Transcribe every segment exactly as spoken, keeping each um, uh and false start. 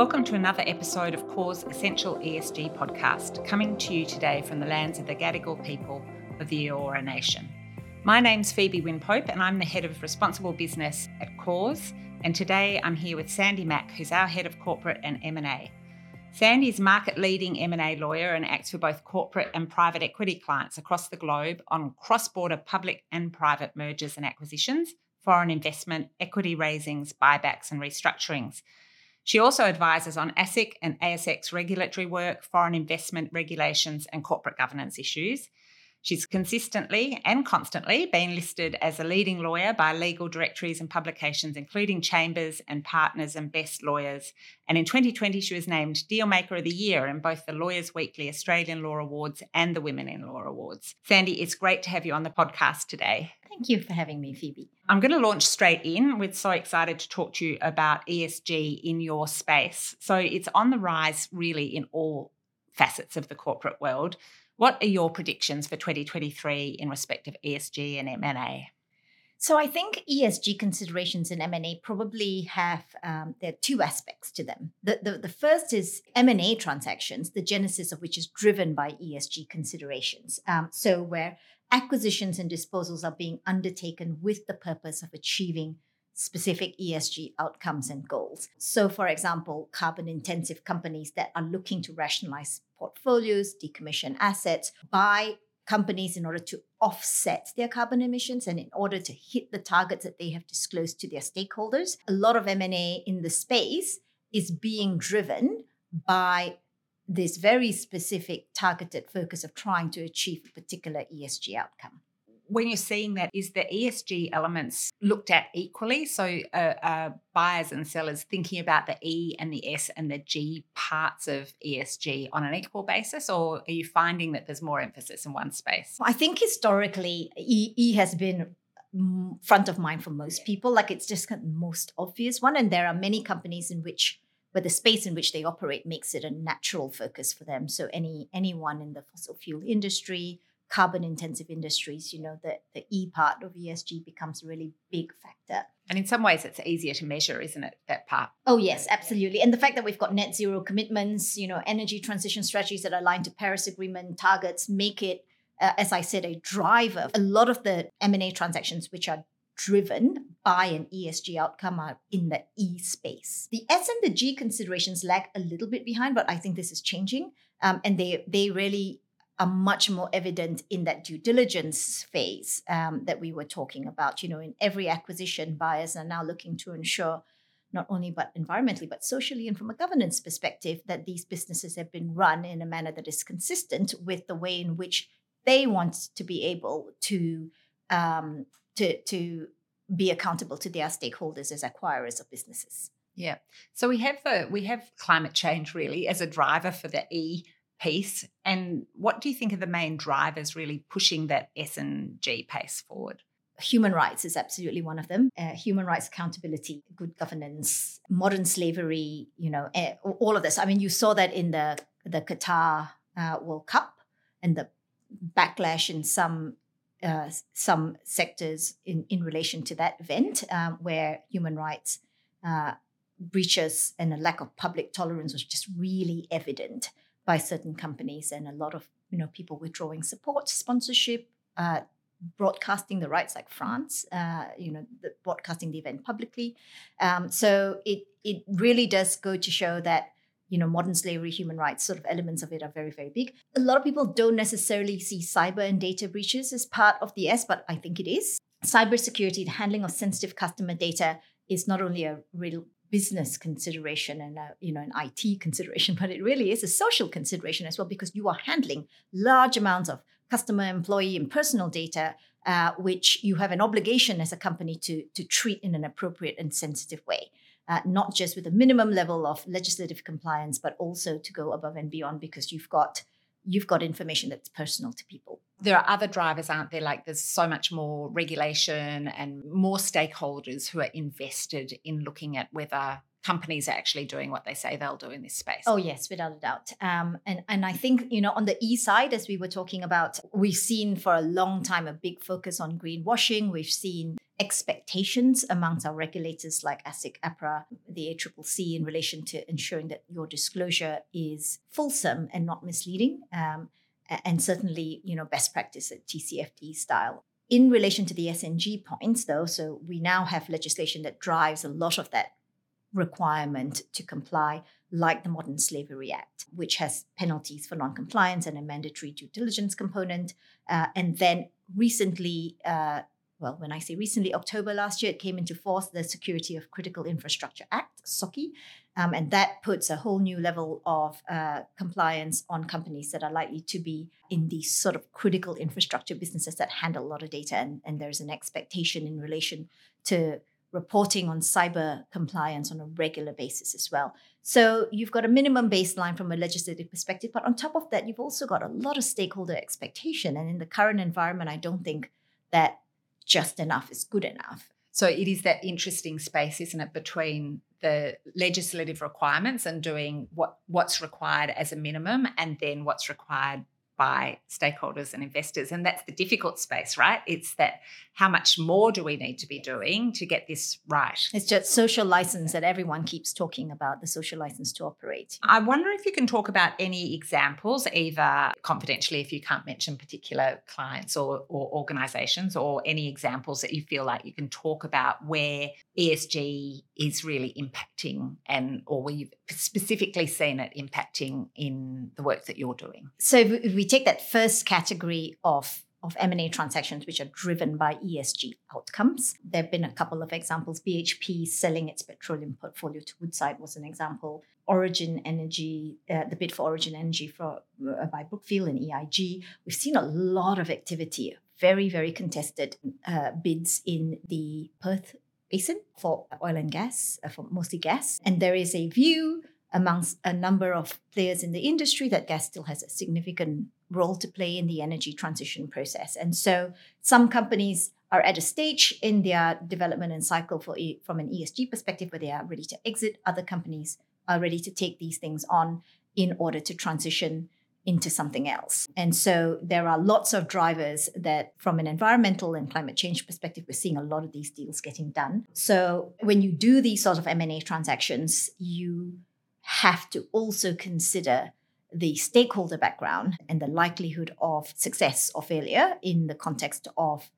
Welcome to another episode of Corrs' Essential E S G podcast, coming to you today from the lands of the Gadigal people of the Eora Nation. My name's Phoebe Wynn-Pope and I'm the Head of Responsible Business at Corrs, and today I'm here with Sandy Mack, who's our Head of Corporate and M and A. Sandy's market-leading M and A lawyer and acts for both corporate and private equity clients across the globe on cross-border public and private mergers and acquisitions, foreign investment, equity raisings, buybacks and restructurings. She also advises on ASIC and A S X regulatory work, foreign investment regulations and corporate governance issues. She's consistently and constantly been listed as a leading lawyer by legal directories and publications, including Chambers and Partners and Best Lawyers. And in twenty twenty, she was named Dealmaker of the Year in both the Lawyers Weekly Australian Law Awards and the Women in Law Awards. Sandy, it's great to have you on the podcast today. Thank you for having me, Phoebe. I'm going to launch straight in. We're so excited to talk to you about E S G in your space. So it's on the rise really in all facets of the corporate world. What are your predictions for twenty twenty-three in respect of E S G and M and A? So I think E S G considerations in M and A probably have, um, there are two aspects to them. The, the, the first is M and A transactions, the genesis of which is driven by E S G considerations. Um, so where acquisitions and disposals are being undertaken with the purpose of achieving specific E S G outcomes and goals. So for example, carbon-intensive companies that are looking to rationalize portfolios, decommission assets, buy companies in order to offset their carbon emissions and in order to hit the targets that they have disclosed to their stakeholders. A lot of M and A in the space is being driven by this very specific targeted focus of trying to achieve a particular E S G outcome. When you're seeing that, is the E S G elements looked at equally? So uh, uh, buyers and sellers thinking about the E and the S and the G parts of E S G on an equal basis, or are you finding that there's more emphasis in one space? I think historically, E, e has been front of mind for most people. Like it's just the most obvious one. And there are many companies in which but the space in which they operate makes it a natural focus for them. So any anyone in the fossil fuel industry, carbon-intensive industries, you know, the, the E part of E S G becomes a really big factor. And in some ways, it's easier to measure, isn't it, that part? Oh, yes, absolutely. And the fact that we've got net zero commitments, you know, energy transition strategies that align to Paris Agreement targets make it, uh, as I said, a driver. A lot of the M and A transactions which are driven by an E S G outcome are in the E space. The S and the G considerations lag a little bit behind, but I think this is changing. Um, and they they really are much more evident in that due diligence phase um, that we were talking about. You know, in every acquisition, buyers are now looking to ensure not only but environmentally, but socially and from a governance perspective, that these businesses have been run in a manner that is consistent with the way in which they want to be able to um, to, to be accountable to their stakeholders as acquirers of businesses. Yeah. So we have the we have climate change really as a driver for the E piece. And what do you think are the main drivers really pushing that S and G pace forward? Human rights is absolutely one of them. Uh, human rights accountability, good governance, modern slavery, you know, uh, all of this. I mean, you saw that in the, the Qatar uh, World Cup and the backlash in some uh, some sectors in, in relation to that event um, where human rights uh, breaches and a lack of public tolerance was just really evident by certain companies, and a lot of, you know, people withdrawing support, sponsorship, uh, broadcasting the rights, like France, uh, you know, the, broadcasting the event publicly. Um, so it it really does go to show that, you know, modern slavery, human rights sort of elements of it are very, very big. A lot of people don't necessarily see cyber and data breaches as part of the S, but I think it is. Cybersecurity, the handling of sensitive customer data, is not only a real business consideration and a, you know, an I T consideration, but it really is a social consideration as well, because you are handling large amounts of customer, employee, and personal data, uh, which you have an obligation as a company to to treat in an appropriate and sensitive way, uh, not just with a minimum level of legislative compliance, but also to go above and beyond because you've got you've got information that's personal to people. There are other drivers, aren't there? Like there's so much more regulation and more stakeholders who are invested in looking at whether companies are actually doing what they say they'll do in this space. Oh, yes, without a doubt. Um, and, and I think, you know, on the E side, as we were talking about, we've seen for a long time a big focus on greenwashing. We've seen expectations amongst our regulators like ASIC, APRA, the A C C C in relation to ensuring that your disclosure is fulsome and not misleading, um, and certainly, you know, best practice at T C F D style. In relation to the S N G points, though, so we now have legislation that drives a lot of that requirement to comply, like the Modern Slavery Act, which has penalties for non-compliance and a mandatory due diligence component. Uh, and then recently, uh, well, when I say recently, October last year, it came into force, the Security of Critical Infrastructure Act, S O C I, um, and that puts a whole new level of uh, compliance on companies that are likely to be in these sort of critical infrastructure businesses that handle a lot of data, and, and there's an expectation in relation to reporting on cyber compliance on a regular basis as well. So you've got a minimum baseline from a legislative perspective, but on top of that, you've also got a lot of stakeholder expectation. And in the current environment, I don't think that just enough is good enough. So it is that interesting space, isn't it, between the legislative requirements and doing what, what's required as a minimum and then what's required by stakeholders and investors. And that's the difficult space, right? It's that how much more do we need to be doing to get this right? It's just social license that everyone keeps talking about, the social license to operate. I wonder if you can talk about any examples, either confidentially if you can't mention particular clients or, or organisations, or any examples that you feel like you can talk about where E S G is really impacting, and or where you've specifically seen it impacting in the work that you're doing. So if we take that first category of, of M and A transactions, which are driven by E S G outcomes. There have been a couple of examples. B H P selling its petroleum portfolio to Woodside was an example. Origin Energy, uh, the bid for Origin Energy for, uh, by Brookfield and E I G. We've seen a lot of activity, very, very contested uh, bids in the Perth Basin for oil and gas, uh, for mostly gas. And there is a view amongst a number of players in the industry that gas still has a significant role to play in the energy transition process. And so some companies are at a stage in their development and cycle for e- from an E S G perspective where they are ready to exit. Other companies are ready to take these things on in order to transition into something else. And so there are lots of drivers that from an environmental and climate change perspective, we're seeing a lot of these deals getting done. So when you do these sort of M and A transactions, you have to also consider the stakeholder background and the likelihood of success or failure in the context of,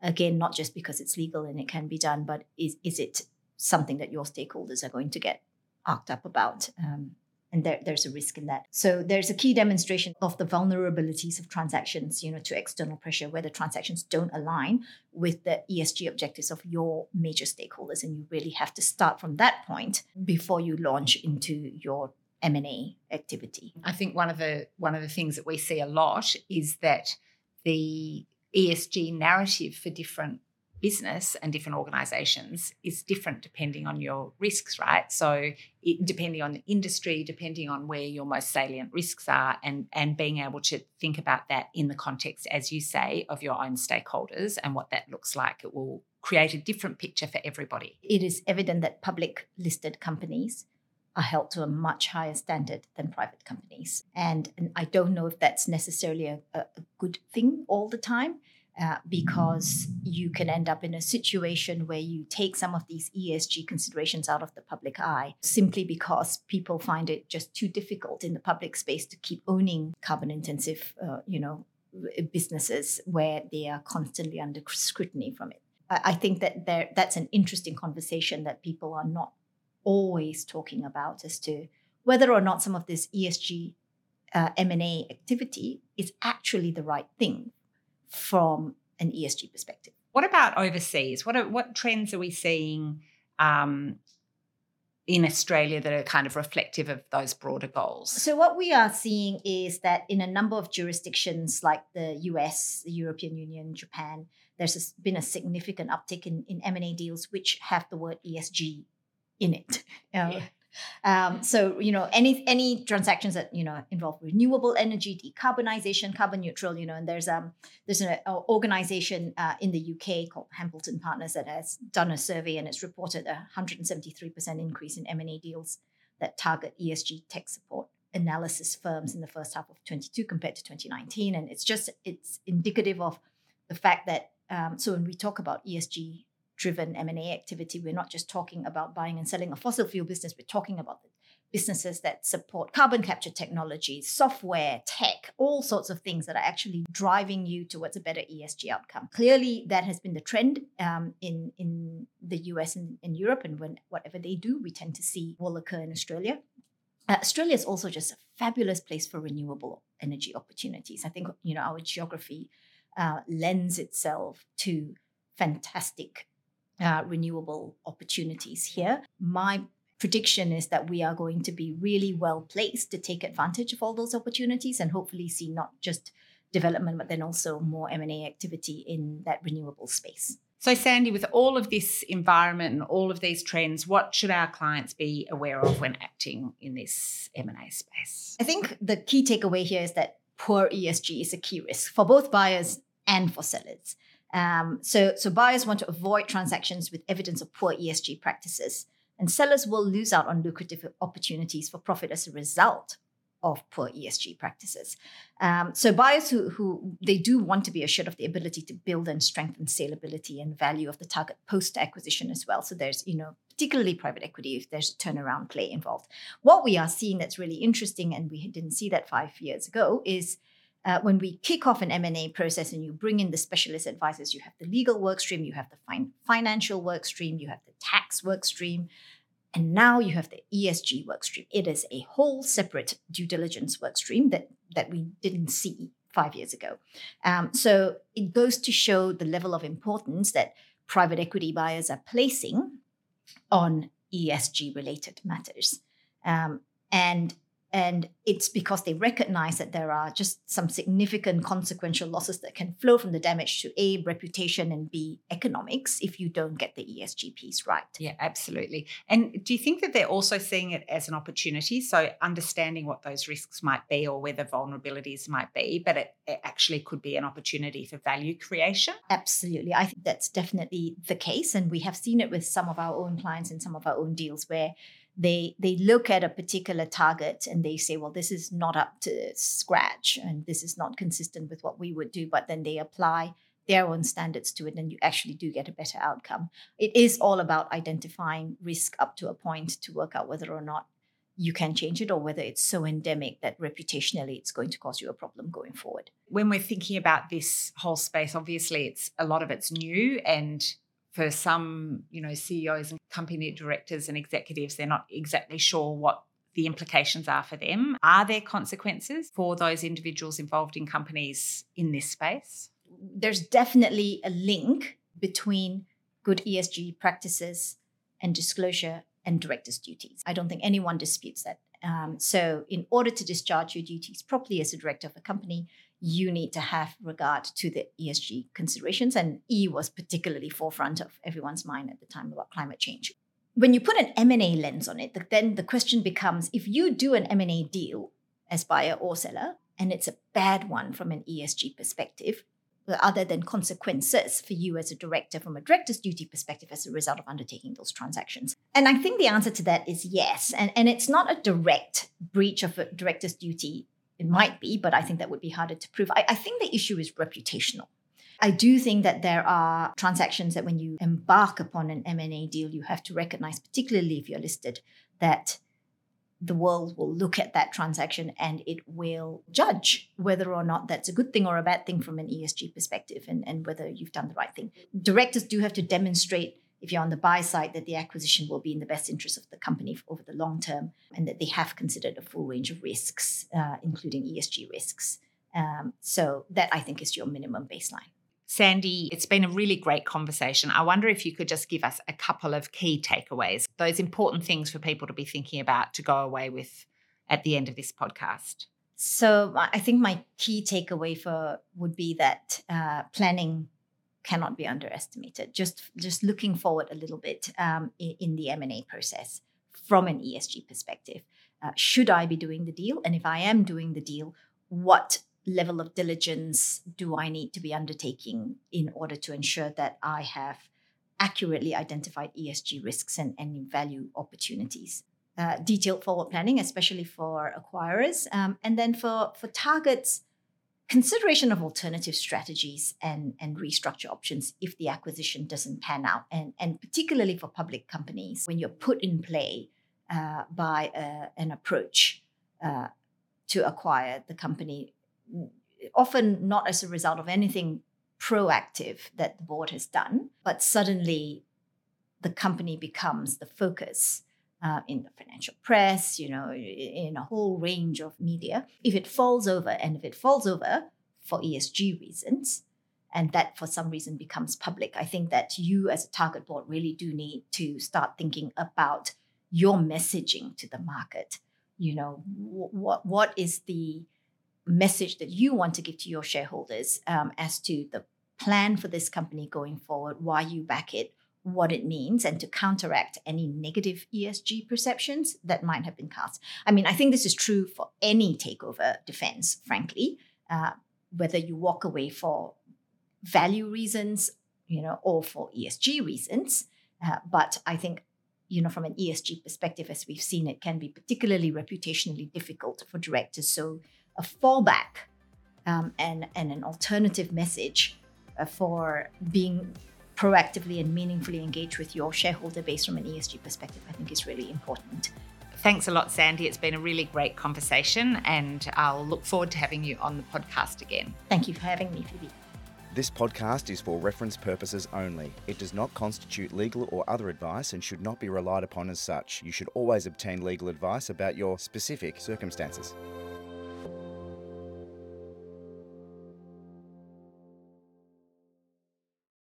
again, not just because it's legal and it can be done, but is, is it something that your stakeholders are going to get arced up about? Um, and there, there's a risk in that. So there's a key demonstration of the vulnerabilities of transactions, you know, to external pressure, where the transactions don't align with the E S G objectives of your major stakeholders. And you really have to start from that point before you launch into your M and A activity. I think one of the one of the things that we see a lot is that the E S G narrative for different business and different organisations is different depending on your risks, right? So it, depending on the industry, depending on where your most salient risks are, and, and being able to think about that in the context, as you say, of your own stakeholders and what that looks like. It will create a different picture for everybody. It is evident that public listed companies are held to a much higher standard than private companies. And, and I don't know if that's necessarily a, a good thing all the time. Uh, because you can end up in a situation where you take some of these E S G considerations out of the public eye simply because people find it just too difficult in the public space to keep owning carbon-intensive, uh, you know, businesses where they are constantly under scrutiny from it. I, I think that there that's an interesting conversation that people are not always talking about as to whether or not some of this E S G uh, M and A activity is actually the right thing from an E S G perspective. What about overseas? What are, what trends are we seeing um, in Australia that are kind of reflective of those broader goals? So what we are seeing is that in a number of jurisdictions like the U S, the European Union, Japan, there's a, been a significant uptick in, in M and A deals which have the word E S G in it. Um, yeah. Um, so, you know, any any transactions that, you know, involve renewable energy, decarbonisation, carbon neutral, you know, and there's um there's an organisation uh, in the U K called Hampleton Partners that has done a survey, and it's reported a one hundred seventy-three percent increase in M and A deals that target E S G tech support analysis firms in the first half of twenty-two compared to twenty nineteen. And it's just, it's indicative of the fact that, um, so when we talk about E S G driven M and A activity. We're not just talking about buying and selling a fossil fuel business. We're talking about the businesses that support carbon capture technology, software, tech, all sorts of things that are actually driving you towards a better E S G outcome. Clearly, that has been the trend um, in, in the U S and, and Europe, and when whatever they do, we tend to see will occur in Australia. Uh, Australia is also just a fabulous place for renewable energy opportunities. I think, you know, our geography uh, lends itself to fantastic uh, renewable opportunities here. My prediction is that we are going to be really well placed to take advantage of all those opportunities and hopefully see not just development, but then also more M and A activity in that renewable space. So Sandy, with all of this environment and all of these trends, what should our clients be aware of when acting in this M and A space? I think the key takeaway here is that poor E S G is a key risk for both buyers and for sellers. Um, so, so buyers want to avoid transactions with evidence of poor E S G practices, and sellers will lose out on lucrative opportunities for profit as a result of poor E S G practices. Um, so buyers who, who they do want to be assured of the ability to build and strengthen saleability and value of the target post-acquisition as well. So there's, you know, particularly private equity, if there's a turnaround play involved. What we are seeing that's really interesting, and we didn't see that five years ago, is Uh, when we kick off an M and A process and you bring in the specialist advisors, you have the legal work stream, you have the fin- financial work stream, you have the tax work stream, and now you have the E S G work stream. It is a whole separate due diligence work stream that, that we didn't see five years ago. Um, so it goes to show the level of importance that private equity buyers are placing on E S G-related matters. Um, and And it's because they recognize that there are just some significant consequential losses that can flow from the damage to A, reputation, and B, economics if you don't get the E S G piece right. Yeah, absolutely. And do you think that they're also seeing it as an opportunity? So understanding what those risks might be or where the vulnerabilities might be, but it, it actually could be an opportunity for value creation? Absolutely. I think that's definitely the case. And we have seen it with some of our own clients and some of our own deals where They they look at a particular target and they say, well, this is not up to scratch and this is not consistent with what we would do, but then they apply their own standards to it and you actually do get a better outcome. It is all about identifying risk up to a point to work out whether or not you can change it or whether it's so endemic that reputationally it's going to cause you a problem going forward. When we're thinking about this whole space, obviously it's a lot of it's new, and for some, you know, C E Os and company directors and executives, they're not exactly sure what the implications are for them. Are there consequences for those individuals involved in companies in this space? There's definitely a link between good E S G practices and disclosure and directors' duties. I don't think anyone disputes that. Um, so in order to discharge your duties properly as a director of a company, you need to have regard to the E S G considerations, and E was particularly forefront of everyone's mind at the time about climate change. When you put an M and A lens on it, then the question becomes, if you do an M and A deal as buyer or seller, and it's a bad one from an E S G perspective, are there then consequences for you as a director from a director's duty perspective as a result of undertaking those transactions? And I think the answer to that is yes. And, and it's not a direct breach of a director's duty. It might be, but I think that would be harder to prove. I, I think the issue is reputational. I do think that there are transactions that when you embark upon an M and A deal, you have to recognize, particularly if you're listed, that the world will look at that transaction and it will judge whether or not that's a good thing or a bad thing from an E S G perspective, and, and whether you've done the right thing. Directors do have to demonstrate, if you're on the buy side, that the acquisition will be in the best interest of the company over the long term, and that they have considered a full range of risks, uh, including E S G risks. Um, so that, I think, is your minimum baseline. Sandy, it's been a really great conversation. I wonder if you could just give us a couple of key takeaways, those important things for people to be thinking about to go away with at the end of this podcast. So I think my key takeaway for would be that uh, planning cannot be underestimated. Just, just looking forward a little bit um, in, in the M and A process from an E S G perspective. Uh, should I be doing the deal? And if I am doing the deal, what level of diligence do I need to be undertaking in order to ensure that I have accurately identified E S G risks and, and value opportunities? Uh, detailed forward planning, especially for acquirers. Um, and then for, for targets, consideration of alternative strategies and, and restructure options if the acquisition doesn't pan out, and, and particularly for public companies, when you're put in play uh, by a, an approach uh, to acquire the company, often not as a result of anything proactive that the board has done, but suddenly the company becomes the focus uh, in the financial press, you know, in a whole range of media. If it falls over, and if it falls over for E S G reasons, and that for some reason becomes public, I think that you as a target board really do need to start thinking about your messaging to the market. You know, what what is the message that you want to give to your shareholders um, as to the plan for this company going forward, why you back it, what it means, and to counteract any negative E S G perceptions that might have been cast. I mean, I think this is true for any takeover defense, frankly, uh, whether you walk away for value reasons, you know, or for E S G reasons. Uh, but I think, you know, from an E S G perspective, as we've seen, it can be particularly reputationally difficult for directors. So a fallback um, and, and an alternative message uh, for being proactively and meaningfully engaged with your shareholder base from an E S G perspective, I think is really important. Thanks a lot, Sandy. It's been a really great conversation, and I'll look forward to having you on the podcast again. Thank you for having me, Phoebe. This podcast is for reference purposes only. It does not constitute legal or other advice and should not be relied upon as such. You should always obtain legal advice about your specific circumstances.